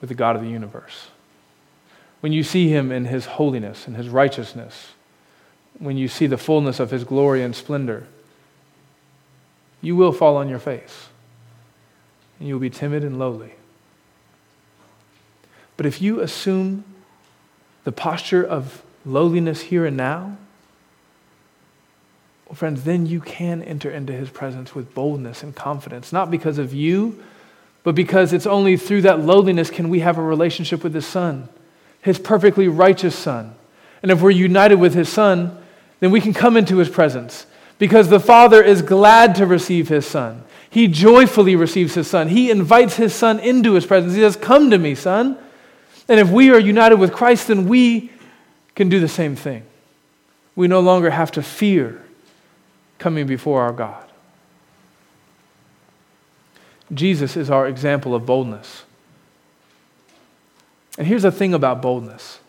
with the God of the universe. When you see Him in His holiness and His righteousness, when you see the fullness of His glory and splendor, you will fall on your face, and you will be timid and lowly. But if you assume the posture of lowliness here and now, well, friends, then you can enter into His presence with boldness and confidence, not because of you, but because it's only through that lowliness can we have a relationship with His Son, His perfectly righteous Son. And if we're united with His Son, then we can come into His presence, because the Father is glad to receive His Son. He joyfully receives His Son. He invites His Son into His presence. He says, "Come to me, Son." And if we are united with Christ, then we can do the same thing. We no longer have to fear coming before our God. Jesus is our example of boldness. And here's the thing about boldness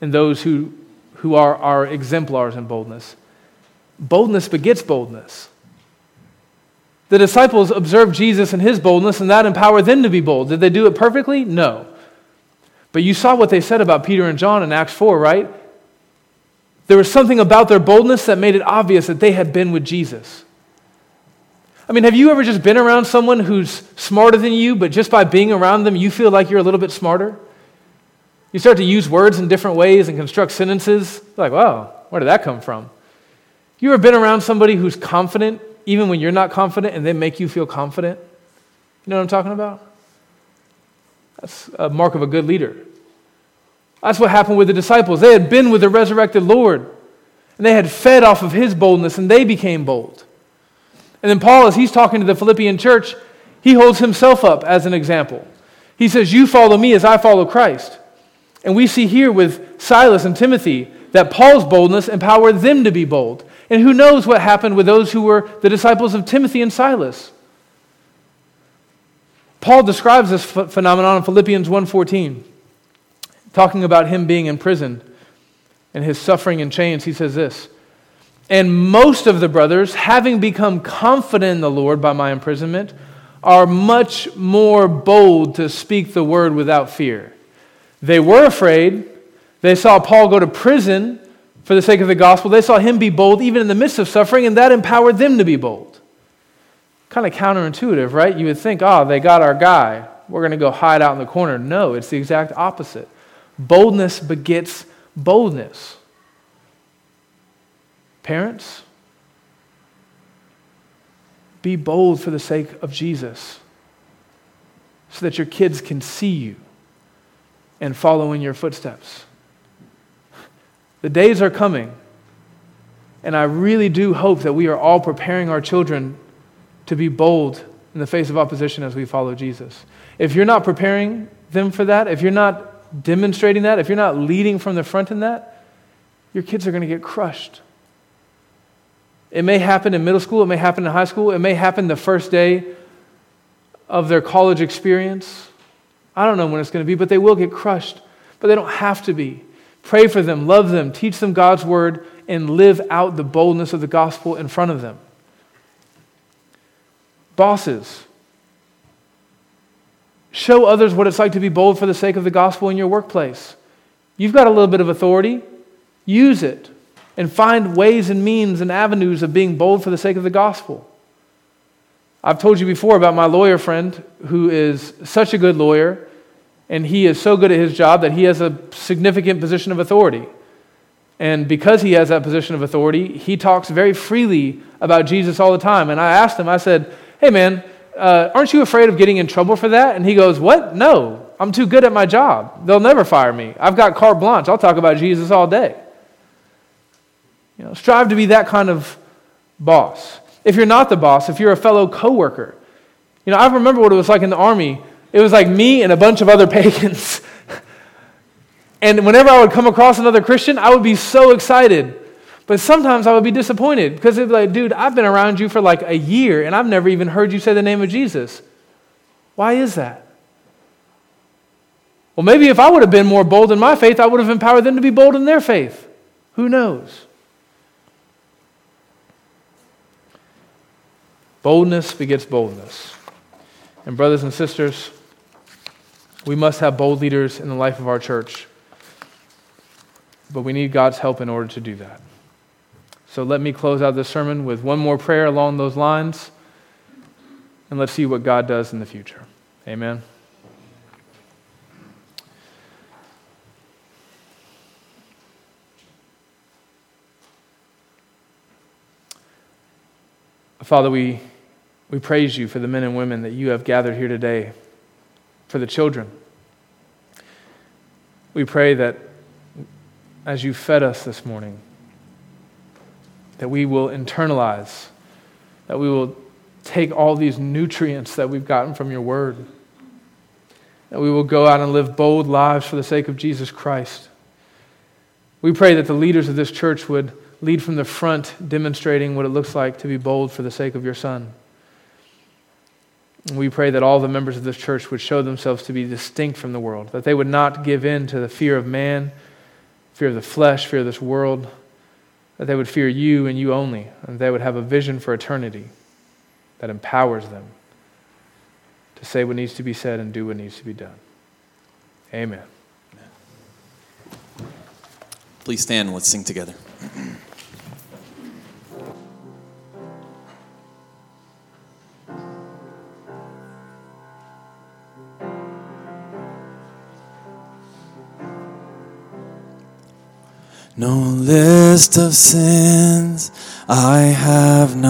and those who, who are our exemplars in boldness. Boldness begets boldness. The disciples observed Jesus and His boldness, and that empowered them to be bold. Did they do it perfectly? No. But you saw what they said about Peter and John in Acts four, right? There was something about their boldness that made it obvious that they had been with Jesus. I mean, have you ever just been around someone who's smarter than you, but just by being around them, you feel like you're a little bit smarter? You start to use words in different ways and construct sentences. Like, wow, where did that come from? You ever been around somebody who's confident, even when you're not confident, and they make you feel confident? You know what I'm talking about? That's a mark of a good leader. That's what happened with the disciples. They had been with the resurrected Lord, and they had fed off of His boldness, and they became bold. And then Paul, as he's talking to the Philippian church, he holds himself up as an example. He says, "You follow me as I follow Christ." And we see here with Silas and Timothy that Paul's boldness empowered them to be bold. And who knows what happened with those who were the disciples of Timothy and Silas. Paul describes this ph- phenomenon in Philippians one fourteen, talking about him being in prison and his suffering and chains. He says this, "And most of the brothers, having become confident in the Lord by my imprisonment, are much more bold to speak the word without fear. They were afraid. They saw Paul go to prison for the sake of the gospel. They saw him be bold even in the midst of suffering, and that empowered them to be bold." Kind of counterintuitive, right? You would think, oh, they got our guy. We're going to go hide out in the corner. No, it's the exact opposite. Boldness begets boldness. Parents, be bold for the sake of Jesus so that your kids can see you and follow in your footsteps. The days are coming, and I really do hope that we are all preparing our children to be bold in the face of opposition as we follow Jesus. If you're not preparing them for that, if you're not demonstrating that, if you're not leading from the front in that, your kids are going to get crushed. It may happen in middle school, it may happen in high school, it may happen the first day of their college experience. I don't know when it's going to be, but they will get crushed. But they don't have to be. Pray for them, love them, teach them God's word, and live out the boldness of the gospel in front of them. Bosses, show others what it's like to be bold for the sake of the gospel in your workplace. You've got a little bit of authority. Use it and find ways and means and avenues of being bold for the sake of the gospel. I've told you before about my lawyer friend who is such a good lawyer, and he is so good at his job that he has a significant position of authority. And because he has that position of authority, he talks very freely about Jesus all the time. And I asked him, I said, hey man, uh, aren't you afraid of getting in trouble for that? And he goes, what? No, I'm too good at my job. They'll never fire me. I've got carte blanche. I'll talk about Jesus all day. You know, strive to be that kind of boss. If you're not the boss, if you're a fellow coworker, you know, I remember what it was like in the army. It was like me and a bunch of other pagans. And whenever I would come across another Christian, I would be so excited. But sometimes I would be disappointed because it'd be like, dude, I've been around you for like a year and I've never even heard you say the name of Jesus. Why is that? Well, maybe if I would have been more bold in my faith, I would have empowered them to be bold in their faith. Who knows? Boldness begets boldness. And brothers and sisters, we must have bold leaders in the life of our church. But we need God's help in order to do that. So let me close out this sermon with one more prayer along those lines. And let's see what God does in the future. Amen. Father, we, we praise you for the men and women that you have gathered here today, for the children. We pray that as you fed us this morning, that we will internalize, that we will take all these nutrients that we've gotten from your word, that we will go out and live bold lives for the sake of Jesus Christ. We pray that the leaders of this church would lead from the front, demonstrating what it looks like to be bold for the sake of your Son. And we pray that all the members of this church would show themselves to be distinct from the world, that they would not give in to the fear of man, fear of the flesh, fear of this world, that they would fear you and you only, and they would have a vision for eternity that empowers them to say what needs to be said and do what needs to be done. Amen. Please stand and let's sing together. No list of sins I have not.